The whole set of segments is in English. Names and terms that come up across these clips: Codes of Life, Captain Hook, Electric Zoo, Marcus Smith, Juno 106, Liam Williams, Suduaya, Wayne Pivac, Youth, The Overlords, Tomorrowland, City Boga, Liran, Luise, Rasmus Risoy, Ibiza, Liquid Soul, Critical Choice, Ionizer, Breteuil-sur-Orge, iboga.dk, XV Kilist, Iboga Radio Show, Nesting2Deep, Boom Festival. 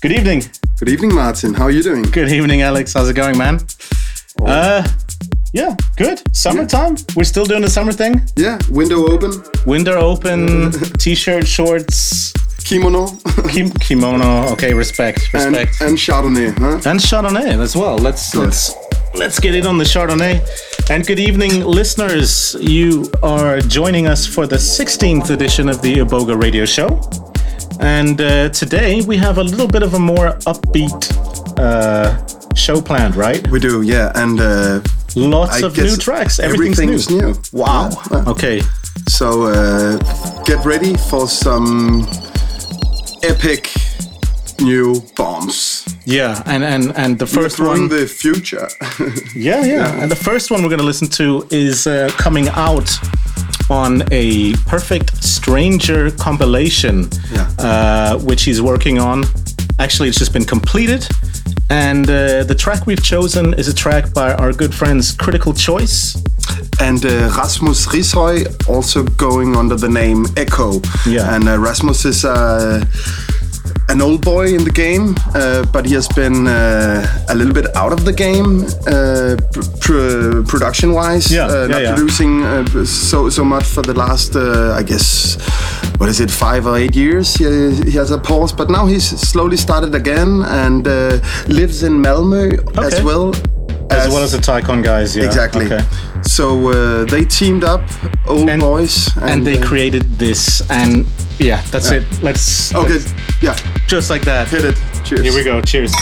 Good evening. Good evening, Martin. How are you doing? Good evening, Alex. How's it going, man? Oh. Yeah, good. Summertime. Yeah. We're still doing the summer thing. Yeah, window open. Window open, t-shirt, shorts. Kimono. Kimono. Okay, respect. And Chardonnay, huh? And Chardonnay as well. Let's get it on the Chardonnay. And good evening, listeners. You are joining us for the 16th edition of the Iboga Radio Show. And today we have a little bit of a more upbeat show planned, right? We do, yeah. And lots of new tracks. Everything's new. Wow. Yeah. Okay. So get ready for some epic new bombs. Yeah, and the first one, the future. yeah. And the first one we're going to listen to is coming out on a Perfect Stranger compilation, which he's working on. Actually, it's just been completed. And the track we've chosen is a track by our good friends Critical Choice. And Rasmus Risoy, also going under the name Ecco. Yeah. And Rasmus is an old boy in the game, but he has been a little bit out of the game production-wise. Producing so much for the last, 5 or 8 years. He has a pause, but now he's slowly started again and lives in Malmö as well. As well as the Taikon guys, yeah. Exactly. Okay. So they teamed up, old boys. And they created this, and yeah, that's it. Let's just like that. Hit it. Cheers. Here we go. Cheers.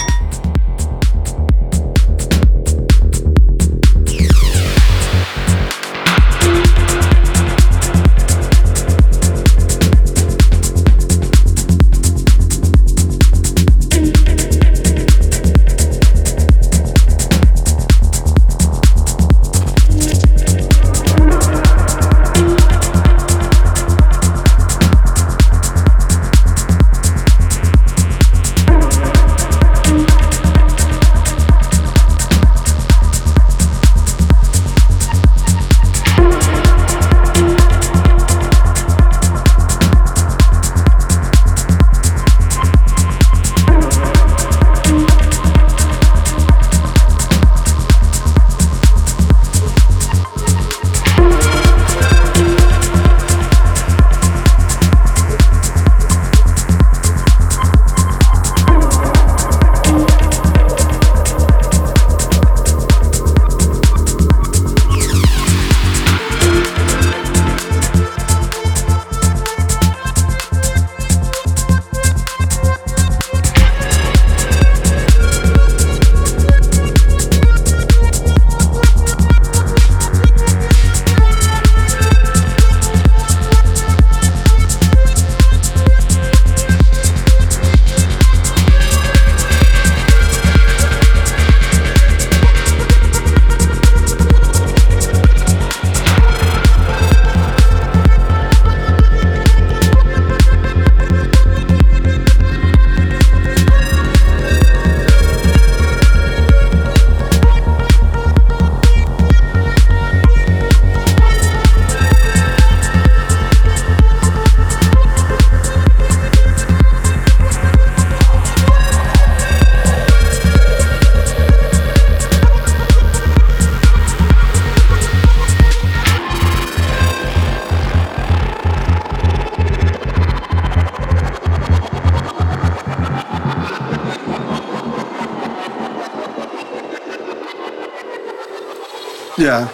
Yeah,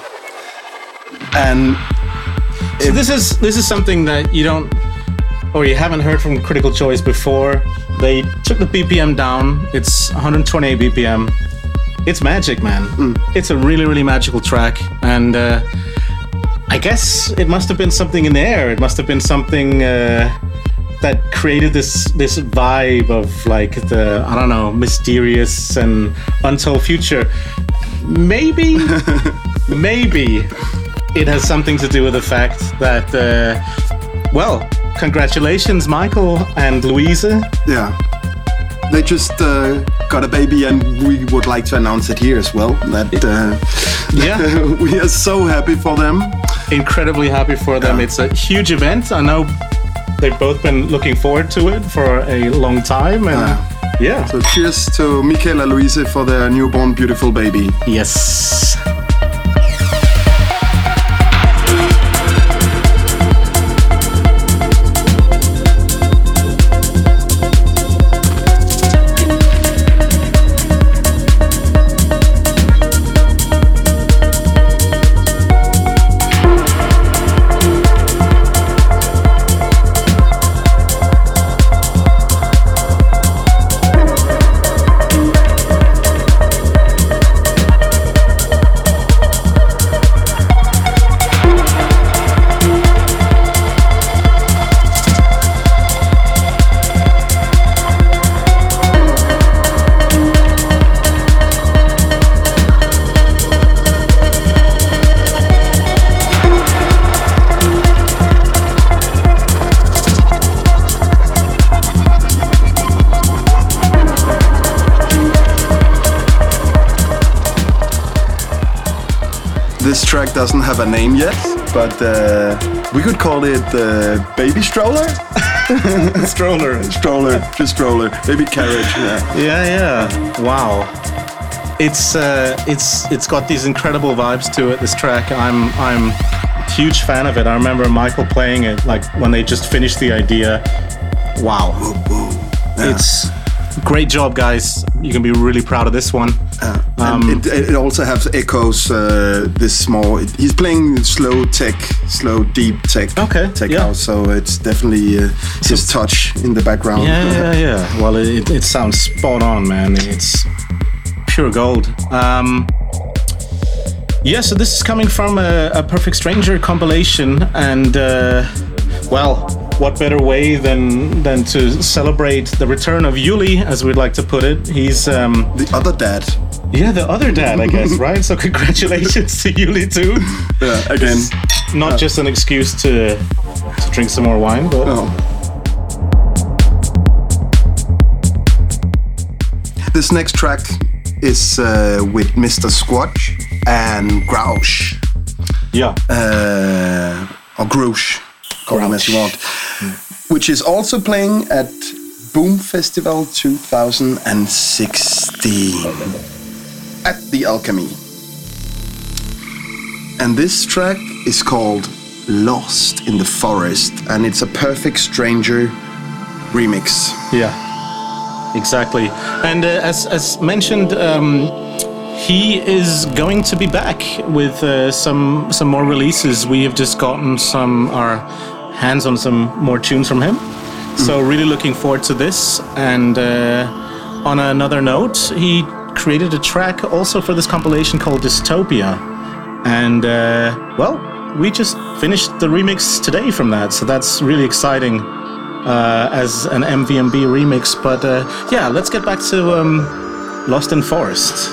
and so this is something that you haven't heard from Critical Choice before. They took the BPM down. It's 128 BPM. It's magic, man. It's a really, really magical track, and I guess it must have been something in the air. It must have been something that created this vibe of like the mysterious and untold future. Maybe it has something to do with the fact that, congratulations, Michael and Luise. Yeah. They just got a baby, and we would like to announce it here as well. That we are so happy for them. Incredibly happy for them. Yeah. It's a huge event. I know they've both been looking forward to it for a long time, and Yeah. So cheers to Michael and Luise for their newborn beautiful baby. Yes. This track doesn't have a name yet, but we could call it Baby Stroller? Stroller. Stroller. Baby carriage. Yeah. Wow. It's got these incredible vibes to it, this track. I'm a huge fan of it. I remember Michael playing it, like, when they just finished the idea. Wow. Yeah. It's great job, guys. You can be really proud of this one. It also has echoes. He's playing slow deep tech. Okay. Tech house. So it's definitely his touch in the background. Yeah. Well, it sounds spot on, man. It's pure gold. So this is coming from a Perfect Stranger compilation, and what better way than to celebrate the return of Yuli, as we'd like to put it. He's the other dad. Yeah, the other dad, I guess, right? So congratulations to Yuli too. Yeah, again. It's not just an excuse to drink some more wine, but This next track is with Mr. Squatch and Grouch. Yeah. Or Grouch. Call him as you want. Which is also playing at Boom Festival 2016 at the Alchemy. And this track is called Lost in the Forest, and it's a Perfect Stranger remix. Yeah, exactly. And as mentioned, he is going to be back with some more releases. We have just gotten our hands on some more tunes from him. So really looking forward to this. And on another note, he created a track also for this compilation called Dystopia. And we just finished the remix today from that. So that's really exciting as an MVMB remix. But let's get back to Lost in Forest.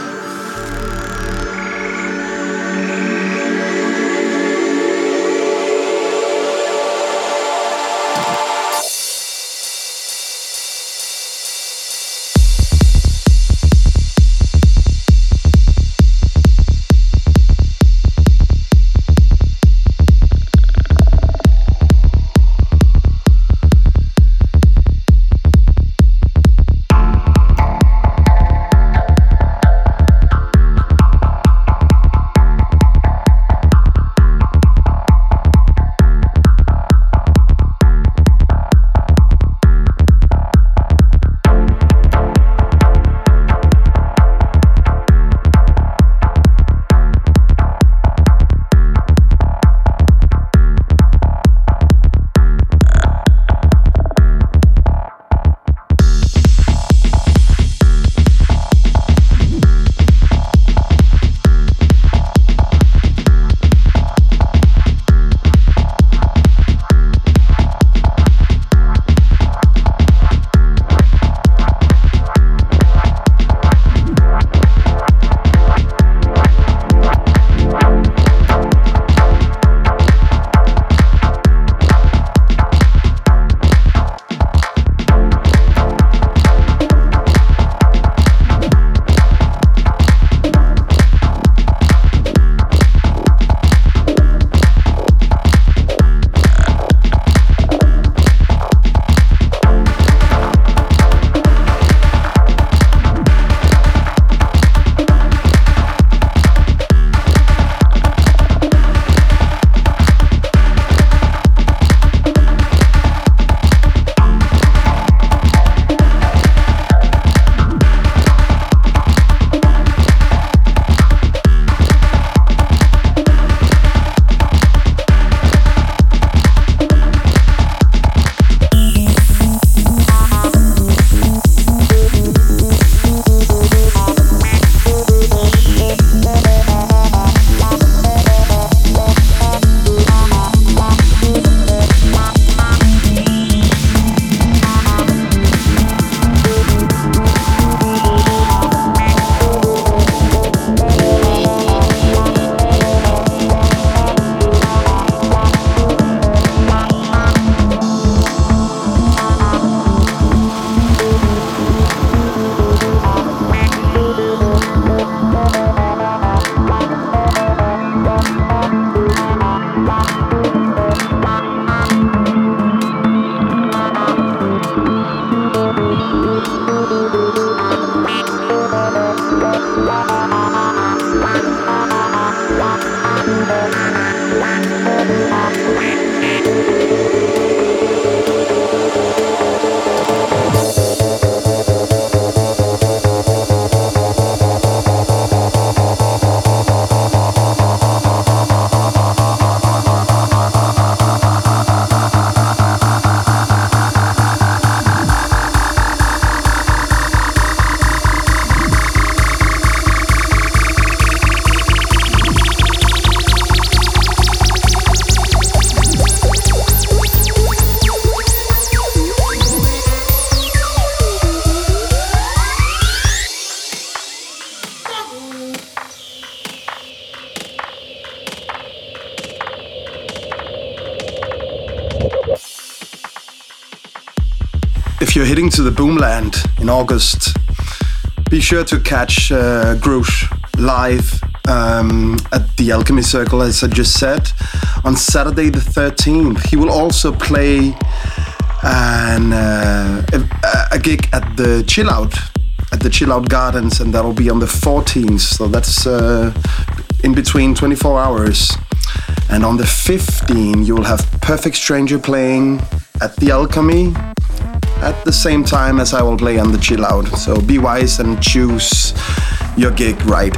if you're heading to the Boomland in August, be sure to catch Grouch live at the Alchemy Circle, as I just said, on Saturday the 13th. He will also play a gig at the Chillout Gardens, and that'll be on the 14th, so that's in between 24 hours. And on the 15th, you'll have Perfect Stranger playing at the Alchemy at the same time as I will play on the Chillout. So be wise and choose your gig right.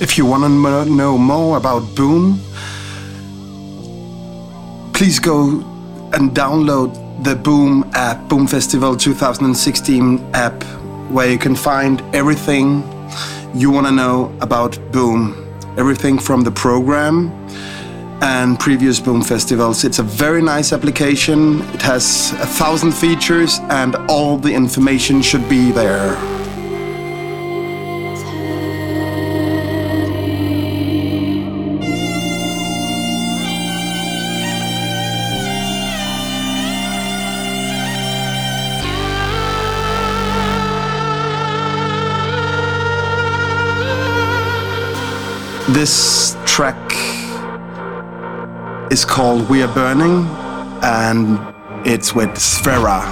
If you want to know more about Boom, please go and download the Boom app, Boom Festival 2016 app, where you can find everything you want to know about Boom. Everything from the program and previous Boom festivals. It's a very nice application. It has 1,000 features and all the information should be there. This track is called We Are Burning, and it's with Sphera.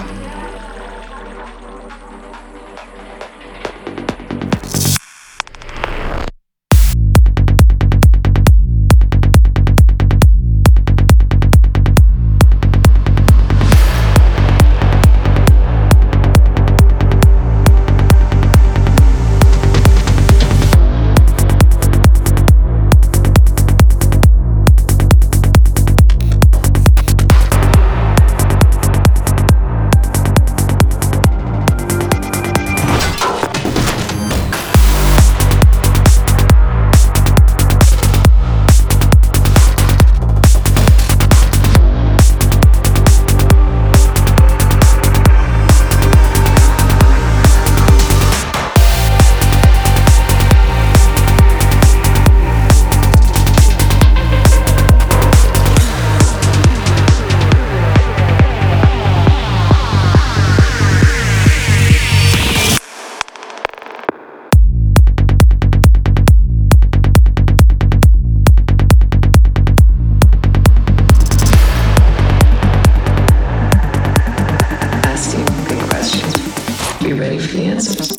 wait for the answer.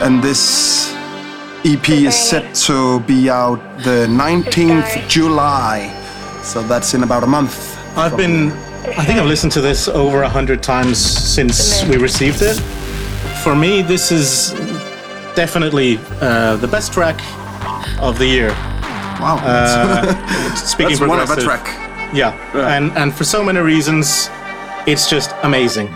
And this EP is set to be out the 19th July, so that's in about a month. I think I've listened to this over 100 times since we received it. For me, this is definitely the best track of the year. Wow. Speaking of progressive, one of a track. Yeah. And for so many reasons, it's just amazing.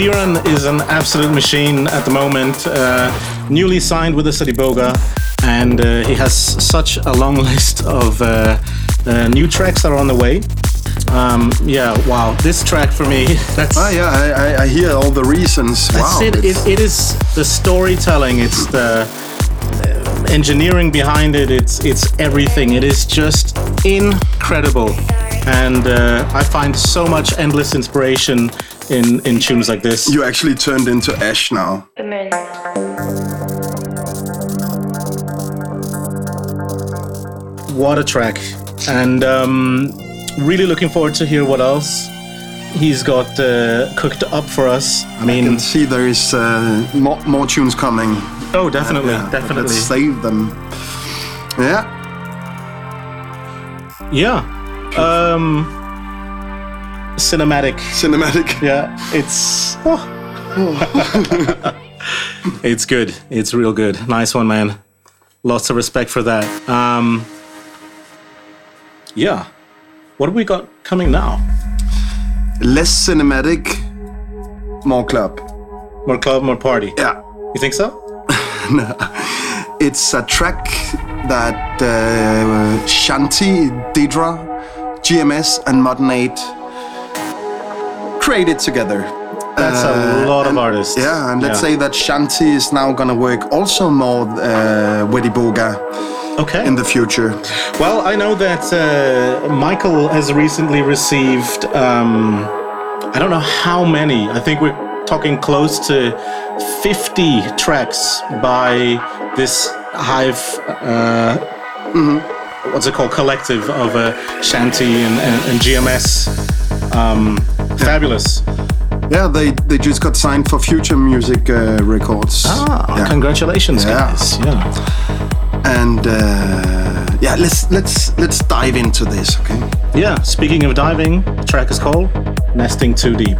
Liran is an absolute machine at the moment, newly signed with the City Boga, and he has such a long list of new tracks that are on the way. Wow, this track for me, that's... I hear all the reasons, that's wow. It is the storytelling, it's the engineering behind it, it's everything, it is just incredible. And I find so much endless inspiration in tunes like this. You actually turned into Ash now. Amen. What a track. And really looking forward to hear what else he's got cooked up for us. I mean, I can see there is more tunes coming. Oh, definitely, definitely. Let's save them. Yeah. Cinematic. Yeah, it's... Oh. It's good. It's real good. Nice one, man. Lots of respect for that. Yeah. What have we got coming now? Less cinematic, more club. More club, more party. Yeah. You think so? No. It's a track that Shanti, Didra, GMS and Modern 8 created together. That's a lot of artists. Yeah, and let's say that Shanti is now going to work also more with Iboga in the future. Well, I know that Michael has recently received, I don't know how many, I think we're talking close to 50 tracks by this Hive what's it called? Collective of Shanti and GMS. Fabulous. Yeah, they just got signed for Future Music Records. Congratulations, guys. Yeah. And let's dive into this, okay? Yeah. Speaking of diving, the track is called "Nesting Too Deep."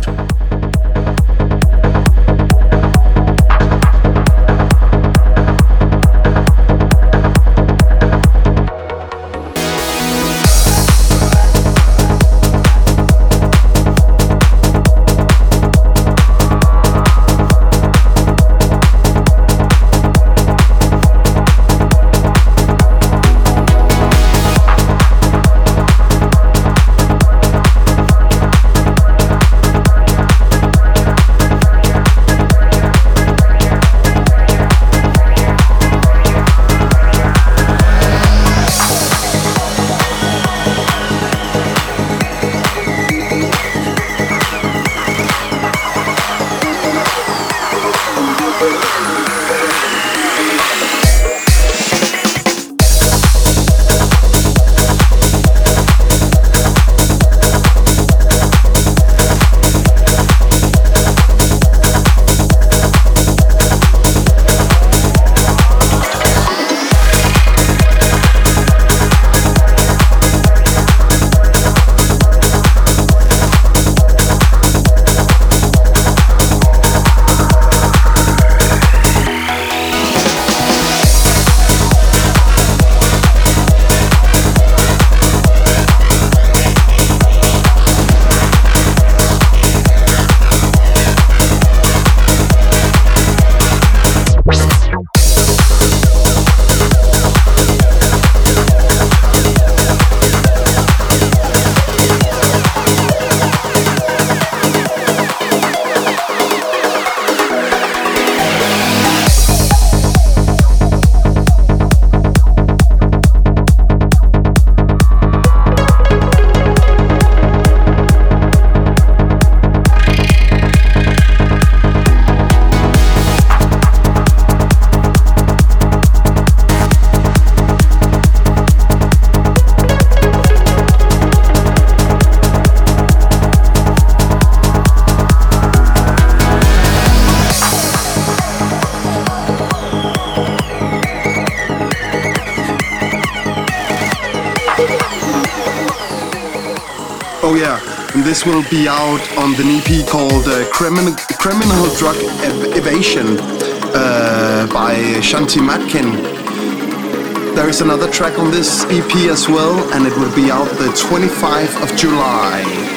Oh yeah, and this will be out on the EP called Criminal Drug Evasion by Shanti Matkin. There is another track on this EP as well, and it will be out the 25th of July.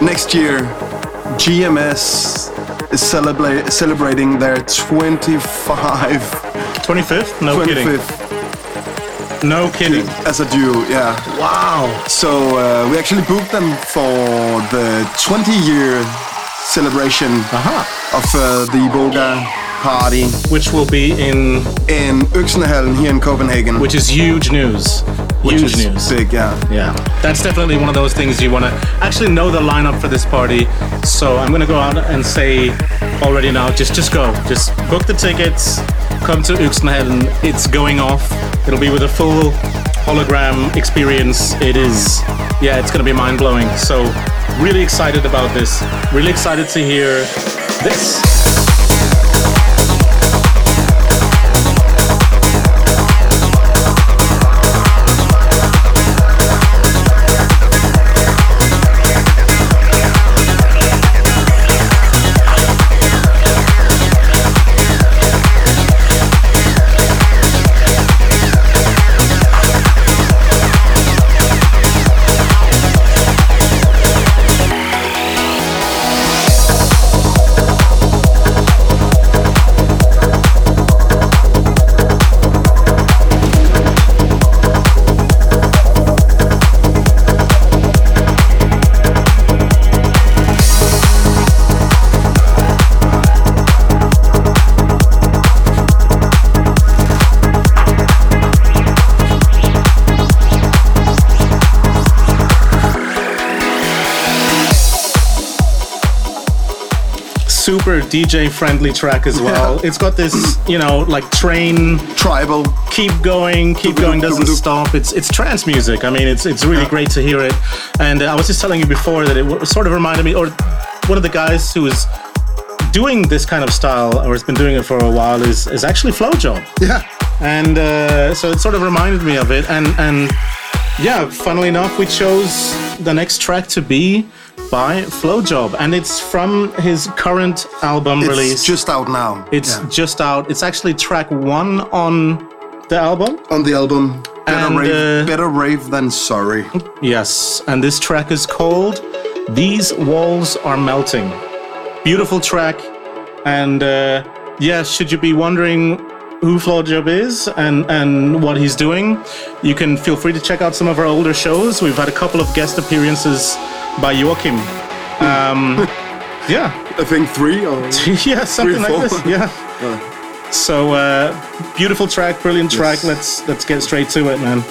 Next year, GMS is celebrating their 25th? No kidding. No kidding. As a duo, yeah. Wow. So we actually booked them for the 20-year celebration of the Iboga party, which will be in Øksnehallen here in Copenhagen, which is huge news. Big, yeah. That's definitely one of those things you want to actually know the lineup for this party. So I'm gonna go out and say already now, just book the tickets, come to Øksnehallen. It's going off. It'll be with a full hologram experience. It is, yeah, it's gonna be mind blowing. So really excited about this. Really excited to hear this. Super DJ friendly track as well. Yeah. It's got this, like train tribal keep going doesn't stop. It's trance music. I mean, it's really great to hear it. And I was just telling you before that it sort of reminded me, or one of the guys who is doing this kind of style or has been doing it for a while is actually Flowjob. Yeah. And so it sort of reminded me of it. And yeah, funnily enough, we chose the next track to be by Flowjob, and it's from his current album release. It's just out now. It's actually track 1 on the album. Better Rave Than Sorry. Yes, and this track is called These Walls Are Melting. Beautiful track, and should you be wondering who Flowjob is and what he's doing, you can feel free to check out some of our older shows. We've had a couple of guest appearances by Joachim. Yeah. I think 3 or yeah, something 3, 4. Like this. Yeah. So beautiful track, brilliant track. Yes. Let's get straight to it, man.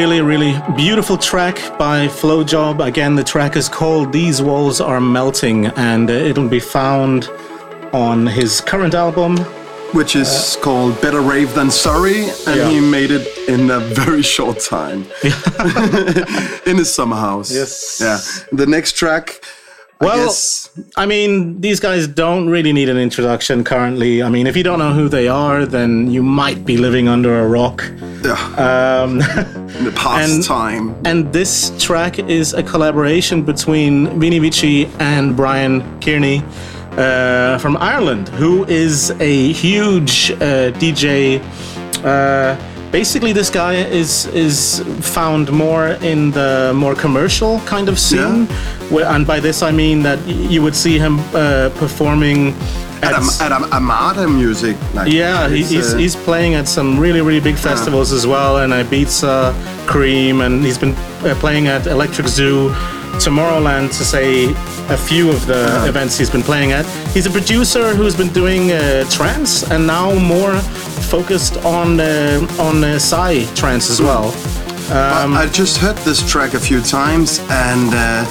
really, really beautiful track by Flowjob. Again, the track is called These Walls Are Melting, and it'll be found on his current album, which is called Better Rave Than Sorry, and he made it in a very short time in his summer house. Yes. Yeah. The next track, I mean, these guys don't really need an introduction currently. I mean, if you don't know who they are, then you might be living under a rock. Yeah. In the past time. And this track is a collaboration between Vini Vici and Brian Kearney. From Ireland, who is a huge DJ. Basically, this guy is found more in the more commercial kind of scene. Yeah. And by this, I mean that you would see him performing at Amada music. Like, yeah, he's playing at some really, really big festivals as well, and Ibiza, Cream, and he's been playing at Electric Zoo, Tomorrowland, to say a few of the events he's been playing at. He's a producer who's been doing trance and now more focused on Psy trance as well. I just heard this track a few times, and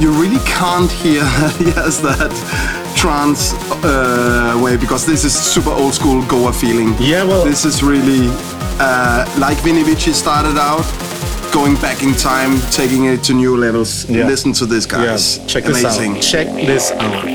you really can't hear he has that trance way, because this is super old school Goa feeling. Yeah, well, this is really like Vini Vici started out, going back in time, taking it to new levels. Yeah. Listen to this, guys. Yeah. Check this out.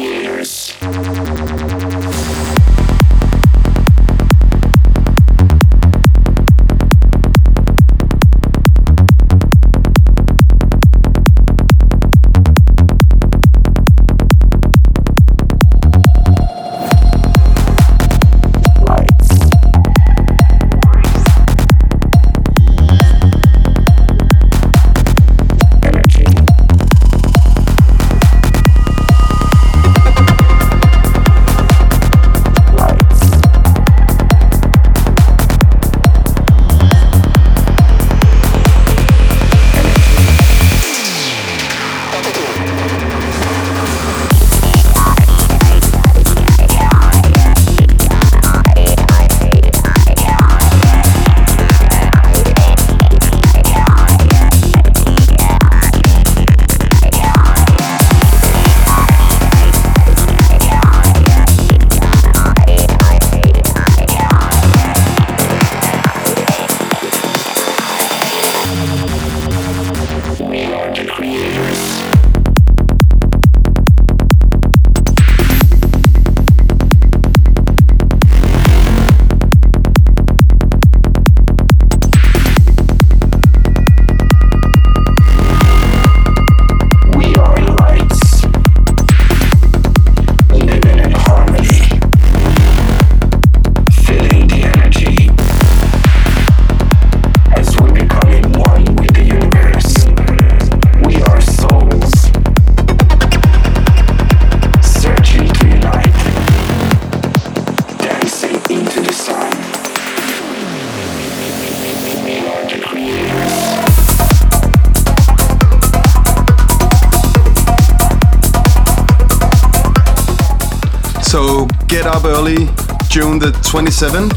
June the 27th,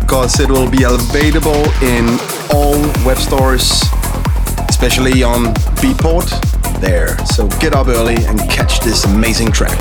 because it will be available in all web stores, especially on Beatport there. So get up early and catch this amazing track.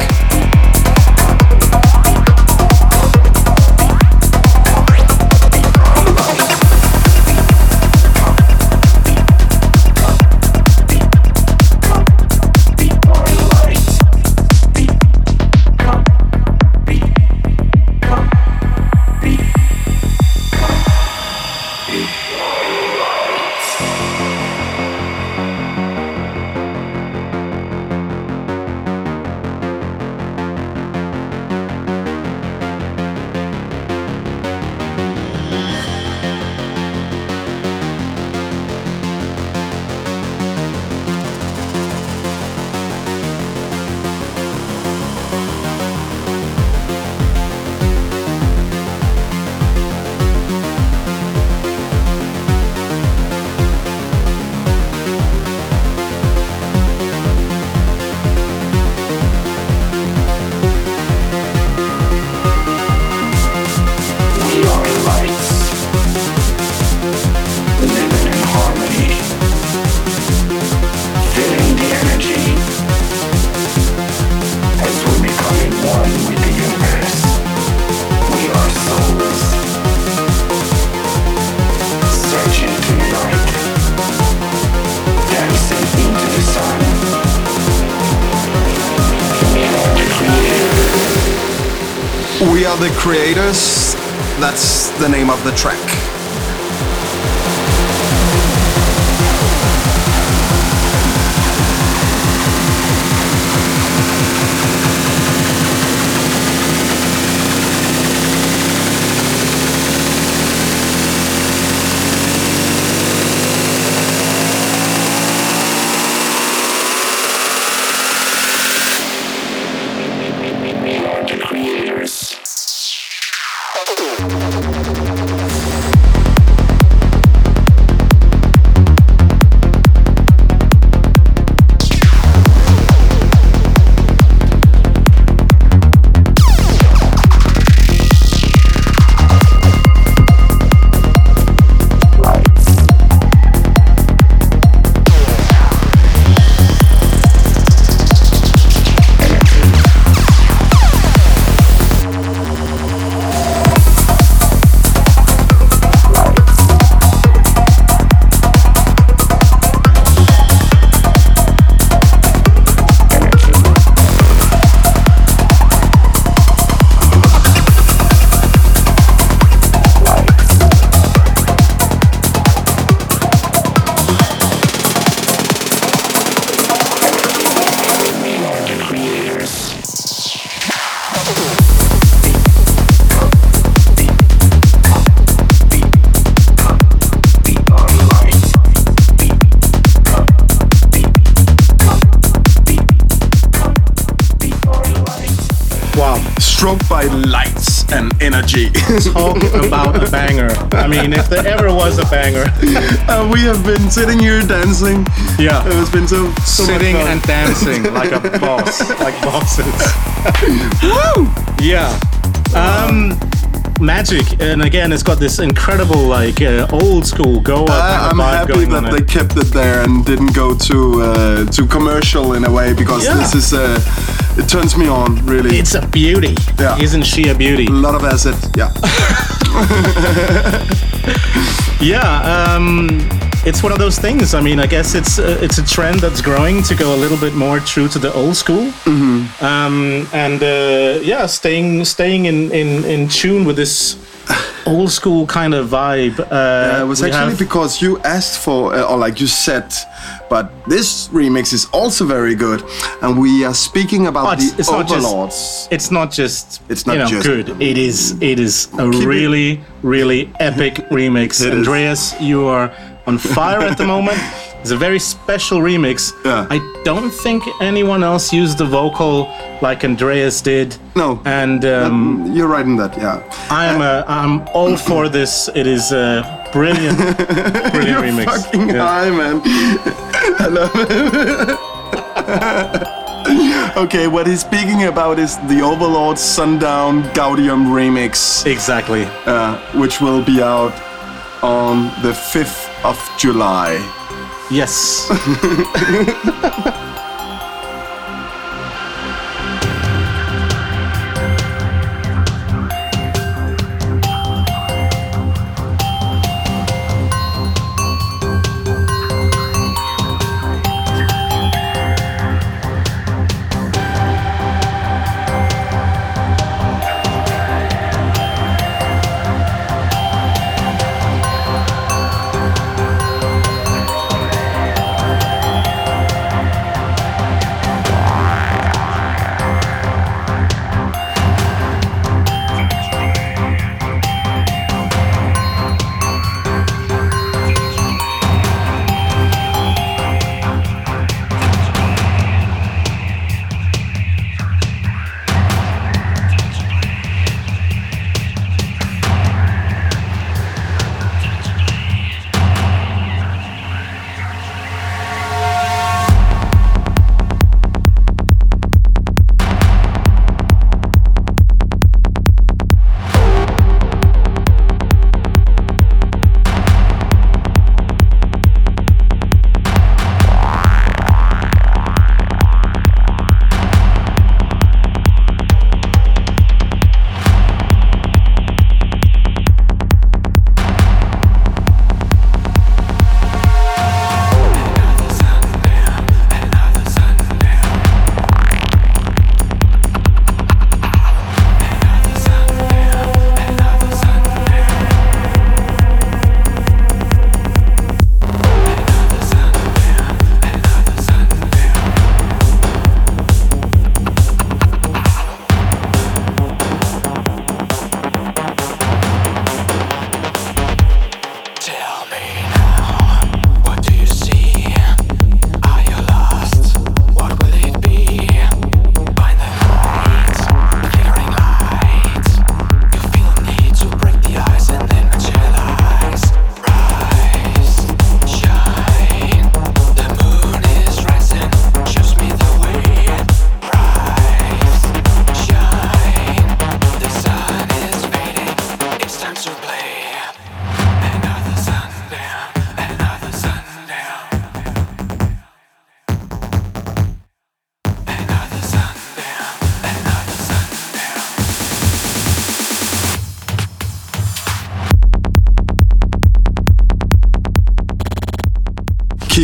We Are The Creators, that's the name of the track. Talk about a banger. I mean, if there ever was a banger. We have been sitting here dancing. Yeah. It's been so sitting much fun. And dancing like a boss, like bosses. Woo! Yeah. Magic, and again, it's got this incredible, like, old school go up. I'm happy that they kept it there and didn't go too commercial in a way, because this is it turns me on, really. It's a beauty. Yeah. Isn't she a beauty? A lot of acid. Yeah. Yeah. It's one of those things. I mean, I guess it's a trend that's growing to go a little bit more true to the old school, and staying in tune with this old school kind of vibe. It was actually because you asked for, or like you said, but this remix is also very good, and we are speaking about the Overlords. It's not just good. It is a really, really epic remix. Andreas, you are on fire at the moment. It's a very special remix. Yeah. I don't think anyone else used the vocal like Andreas did. No. And you're right in that. Yeah. I'm all for this. It is a brilliant you're remix. Fucking high, man. I love it. Okay, what he's speaking about is the Overlord Sundown Gaudium remix. Exactly. Which will be out on the 5th of July. Yes.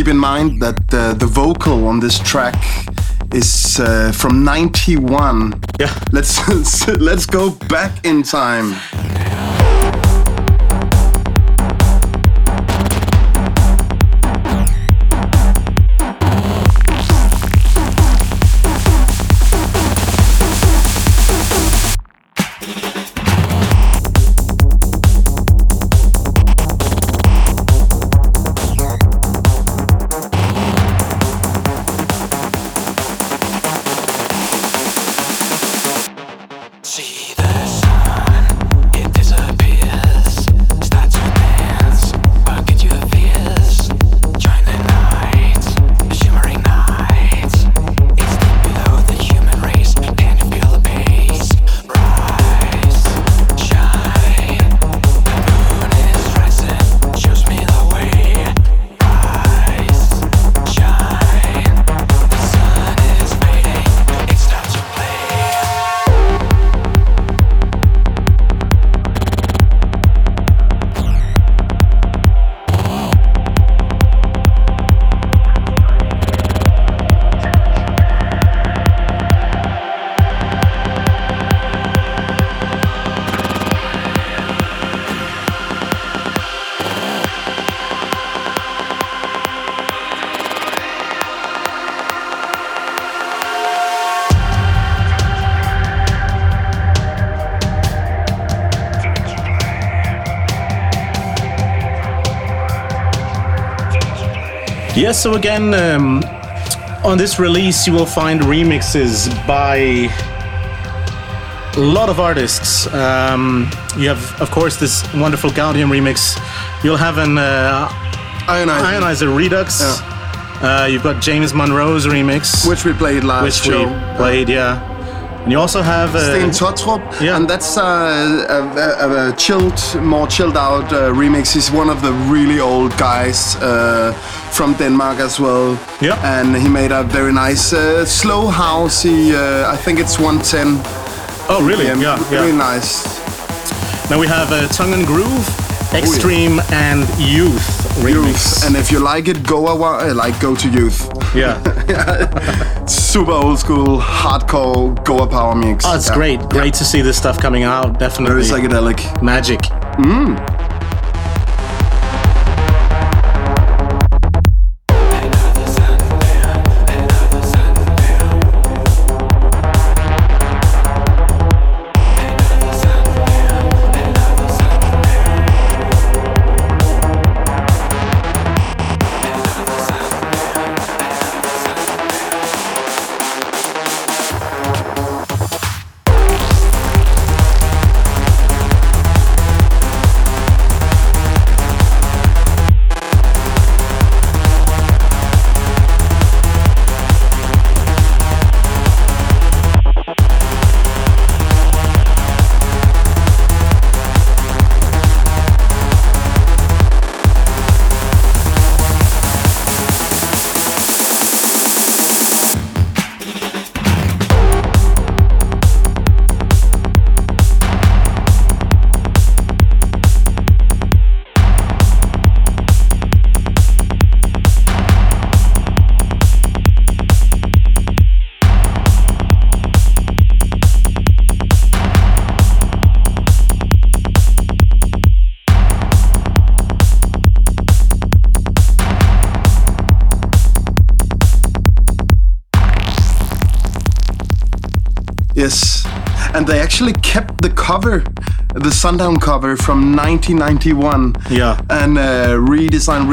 keep in mind that the vocal on this track is from 91. Yeah. Let's go back in time. Yes, so again, on this release you will find remixes by a lot of artists. You have, of course, this wonderful Gaudium remix. You'll have an Ionizer Redux. Yeah. You've got James Monroe's remix. Which we played last show. Yeah. And you also have... Sten Tottrup. Yeah. And that's a more chilled out remix. He's one of the really old guys. From Denmark as well, yeah. And he made a very nice slow house. I think it's 110. Oh, really? Yeah. Really nice. Now we have Tongue and Groove, Extreme, oh, yeah. And Youth remix. And if you like it, go to Youth. Yeah. Yeah. Super old school, hardcore Goa power mix. Oh, it's great to see this stuff coming out. Definitely. Very psychedelic. Magic. Mm. Yes, and they actually kept the Sundown cover from 1991, yeah, and redesigned,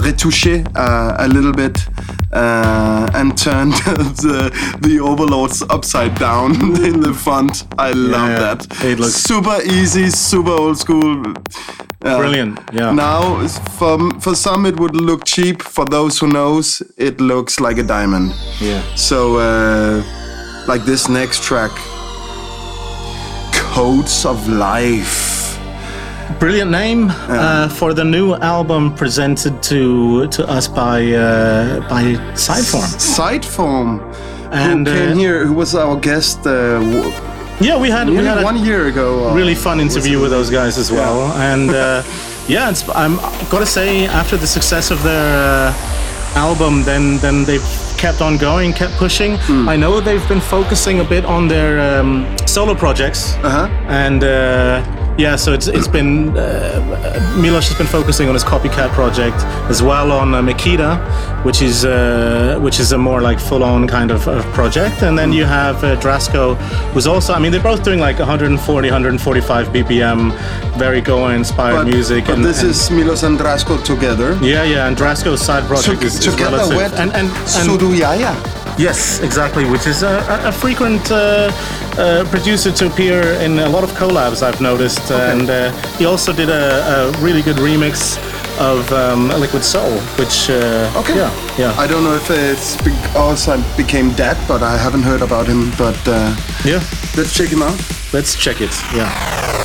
retouché a little bit, and turned the Overlords upside down in the font. I love that. It looks super easy, super old school. Brilliant. Yeah. Now, for some it would look cheap. For those who knows, it looks like a diamond. Yeah. So. Like this next track, Codes of Life. Brilliant name for the new album presented to us by Sideform. Sideform, and who came here, who was our guest. We had 1 year ago. Really fun interview with those guys as well, and yeah, it's, I'm gotta say, after the success of their album, then they've kept on going, kept pushing. I know they've been focusing a bit on their solo projects, and yeah, so it's been Milos has been focusing on his Copycat project, as well on Makita, which is a more like full-on kind of project. And then you have Drasko, who's also, I mean, they're both doing like 140, 145 BPM, very Goa-inspired music. But and, this and, is Milos and Drasko together. Yeah, yeah, and Drasko's side project is relative. With and Suruyaya. Yes, exactly, which is a frequent producer to appear in a lot of collabs, I've noticed. Okay. And he also did a really good remix of Liquid Soul, which, okay. Yeah. I don't know if it's also became dead, but I haven't heard about him, but yeah, let's check him out. Let's check it, yeah.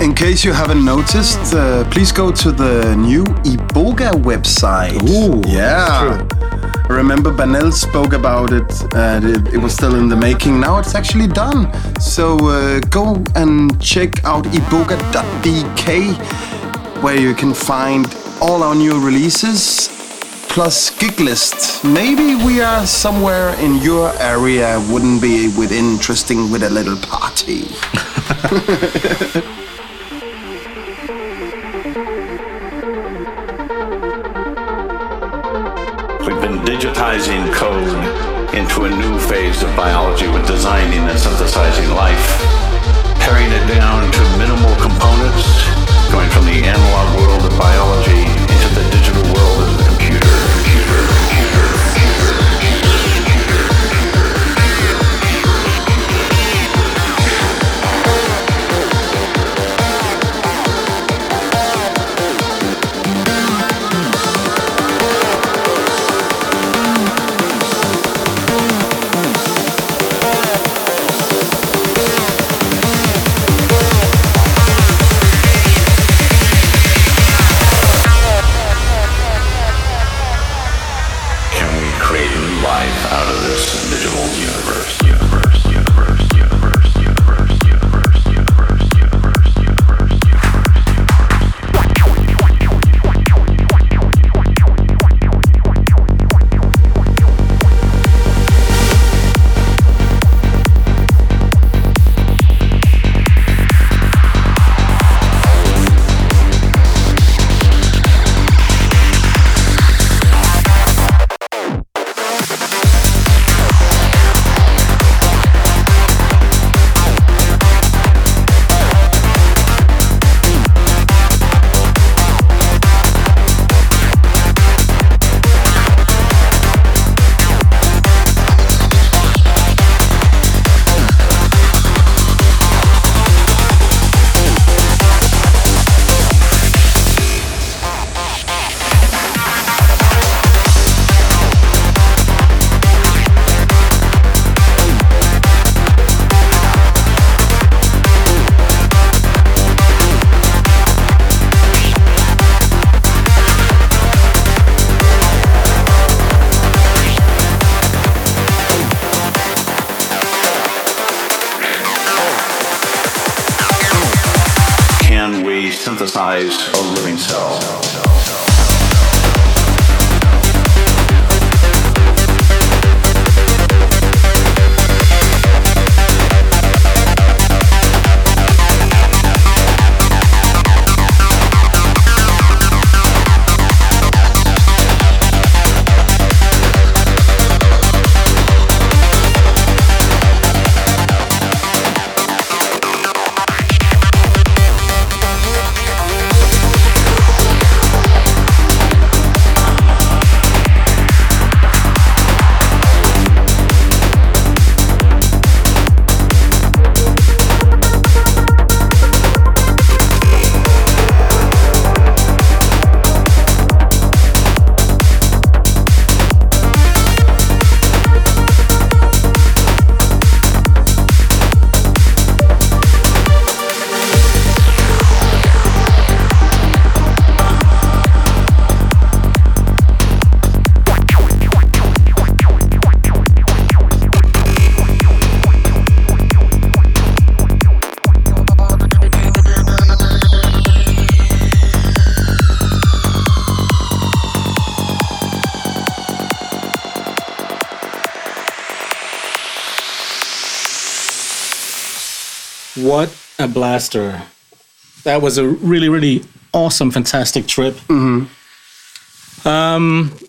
In case you haven't noticed, please go to the new Iboga website. Ooh, yeah. True. Remember, Banel spoke about it, and it was still in the making. Now it's actually done. So go and check out iboga.dk, where you can find all our new releases, plus gig lists. Maybe we are somewhere in your area. Wouldn't be interesting with a little party. Digitizing code into a new phase of biology with designing and synthesizing life, paring it down to minimal components, going from the analog world of biology into the digital world of the synthesize a living cell. What a blaster. That was a really, really awesome, fantastic trip. Mm-hmm.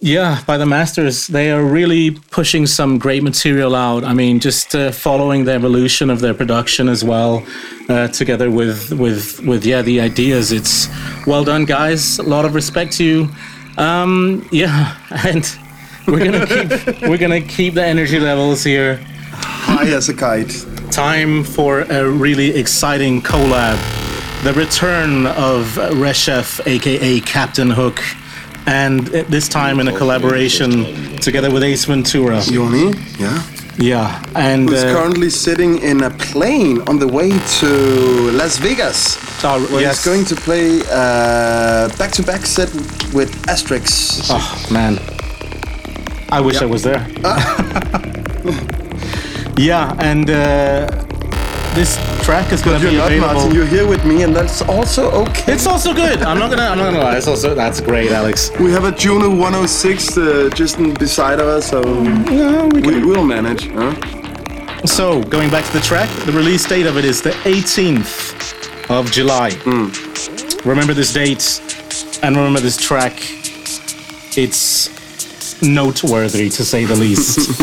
Yeah, by the Masters. They are really pushing some great material out. I mean, just following the evolution of their production as well, together with the ideas. It's well done, guys. A lot of respect to you. Yeah, and we're gonna keep the energy levels here. High as a kite. Time for a really exciting collab. The return of Reshef, aka Captain Hook, and this time in a collaboration together with Ace Ventura. Yoni, yeah. Yeah, and who's currently sitting in a plane on the way to Las Vegas. Where yes. He's going to play back-to-back set with Asterix. Oh man, I wish I was there. Yeah, and this track is going to be available. Martin, you're here with me, and that's also okay. It's also good. I'm not gonna lie. It's also that's great, Alex. We have a Juno 106 just beside of us, so yeah, we'll manage. Huh? So going back to the track, the release date of it is the 18th of July. Mm. Remember this date, and remember this track. It's noteworthy, to say the least.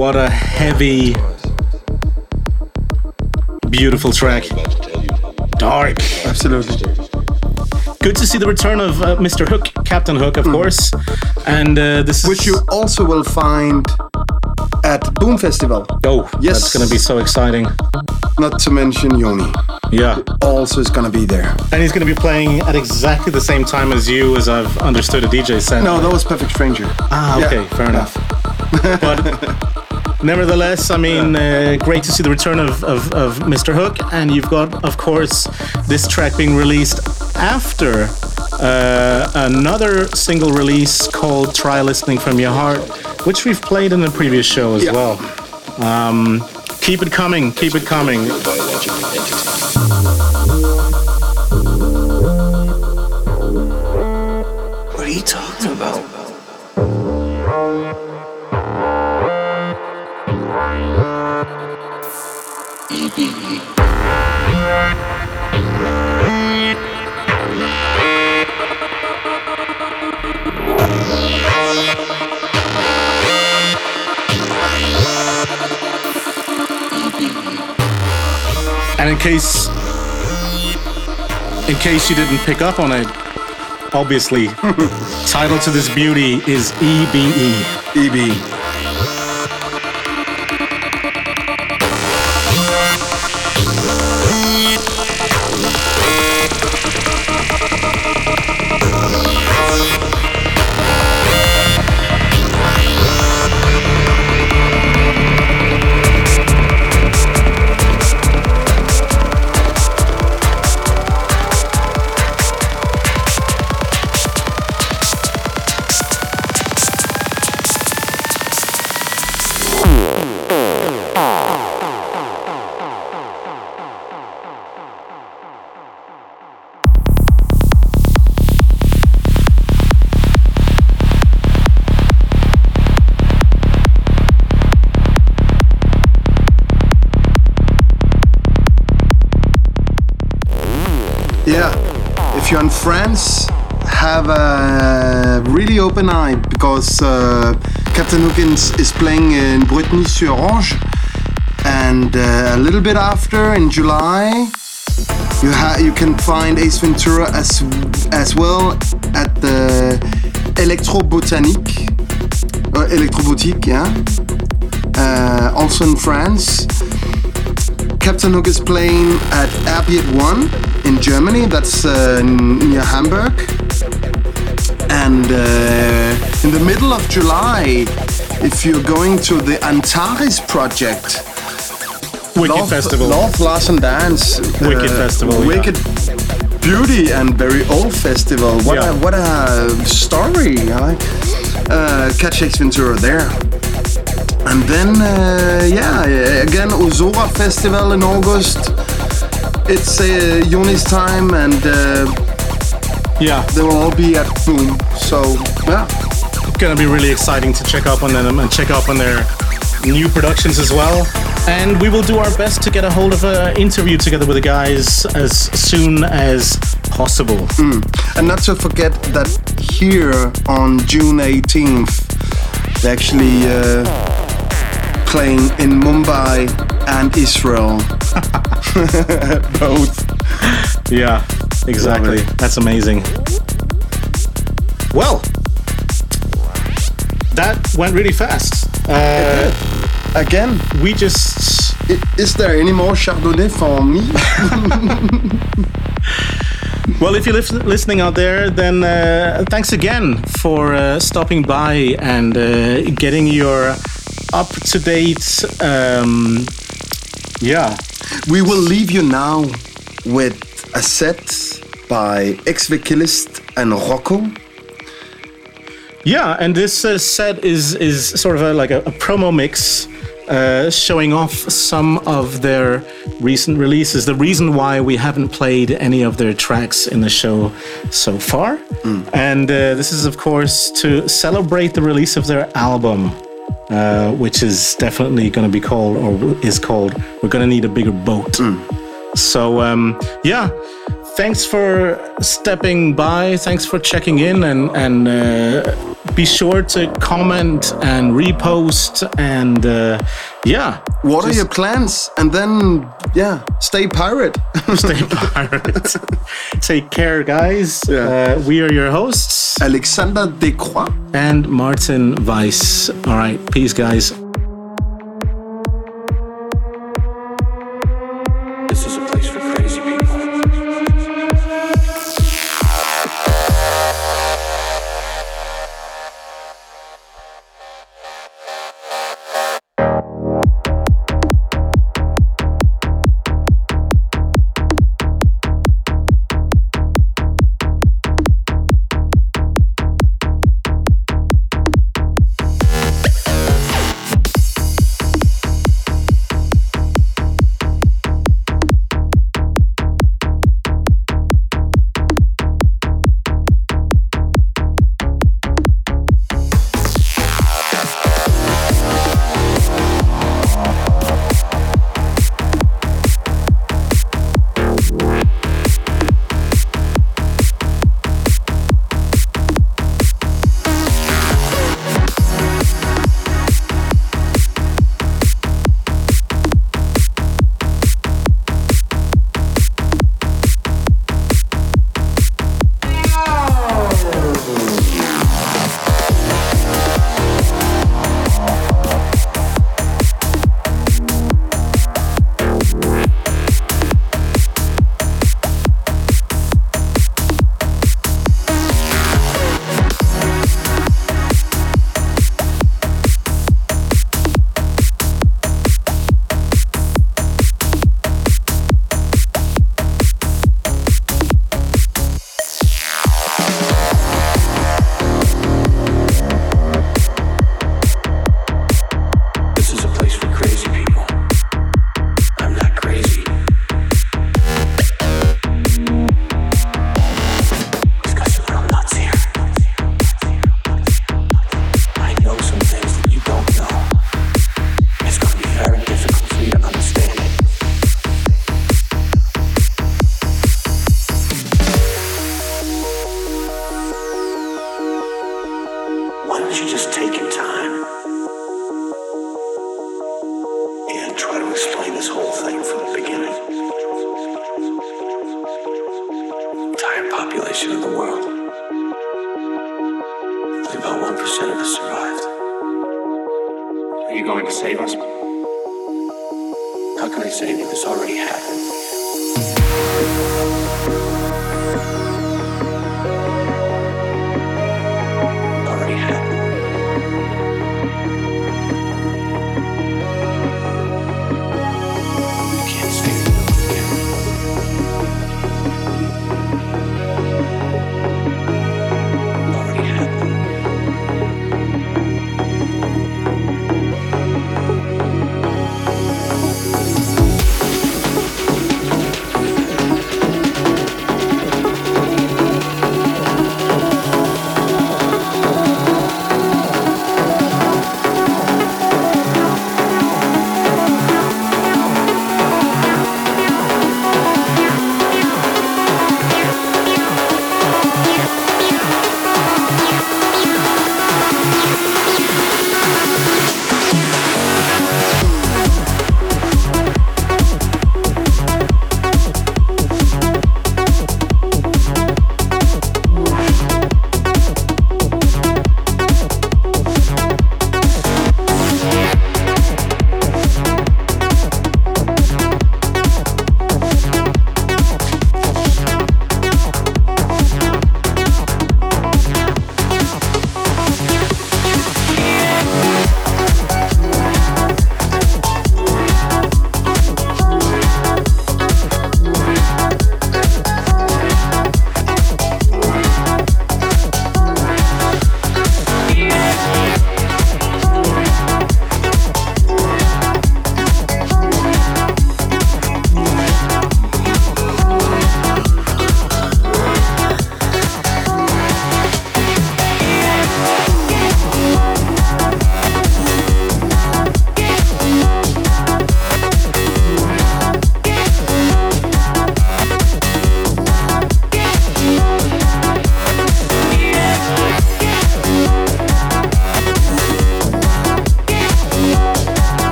What a heavy, beautiful track. Dark. Absolutely. Good to see the return of Mr. Hook, Captain Hook, of course. And this which you also will find at Boom Festival. Oh, yes. That's going to be so exciting. Not to mention Yoni. Yeah. Who also is going to be there. And he's going to be playing at exactly the same time as you, as I've understood a DJ set. No, that was Perfect Stranger. Ah, okay. Yeah. Fair enough. But nevertheless, I mean, great to see the return of Mr. Hook. And you've got, of course, this track being released after another single release called Try Listening From Your Heart, which we've played in the previous show as well. Keep it coming, keep it coming. What are you talking about? And in case you didn't pick up on it, obviously, title to this beauty is EBE. EBE. John France, have a really open eye, because Captain Hookins is playing in Breteuil-sur-Orge, and a little bit after, in July, you can find Ace Ventura as well at the Electro Boutique, also in France. Captain Hook is playing at Abbey 1 in Germany, that's near Hamburg. And in the middle of July, if you're going to the Antares Project, Wicked Festival, Love, Last and Dance, Wicked Festival, Wicked Beauty and Very Old Festival. What a story! Catch Ace Ventura there. And then, again, Uzora Festival in August. It's Yoni's time, and they will all be at Boom. So it's gonna be really exciting to check up on them and check up on their new productions as well. And we will do our best to get a hold of an interview together with the guys as soon as possible. And not to forget that here on June 18th, they're actually playing in Mumbai and Israel. Both. Yeah, exactly. That's amazing. Well, that went really fast. Again, we just... Is there any more Chardonnay for me? Well, if you're listening out there, then thanks again for stopping by and getting your up-to-date... We will leave you now with a set by X-Vekilist and Rocco. Yeah, and this set is sort of a promo mix showing off some of their recent releases. The reason why we haven't played any of their tracks in the show so far. And this is, of course, to celebrate the release of their album. Which is definitely going to be called, or is called, We're Going to Need a Bigger Boat. So, thanks for stepping by. Thanks for checking in and be sure to comment and repost and what are your plans? And then stay pirate. Stay pirate. Take care, guys. We are your hosts, Alexander Descroix and Martin Weiss. All right, peace, guys.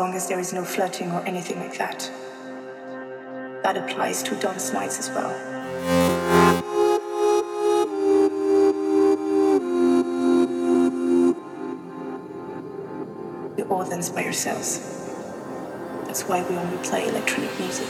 long as there is no flirting or anything like that. That applies to dance nights as well. More than by ourselves. That's why we only play electronic music.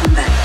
Welcome back.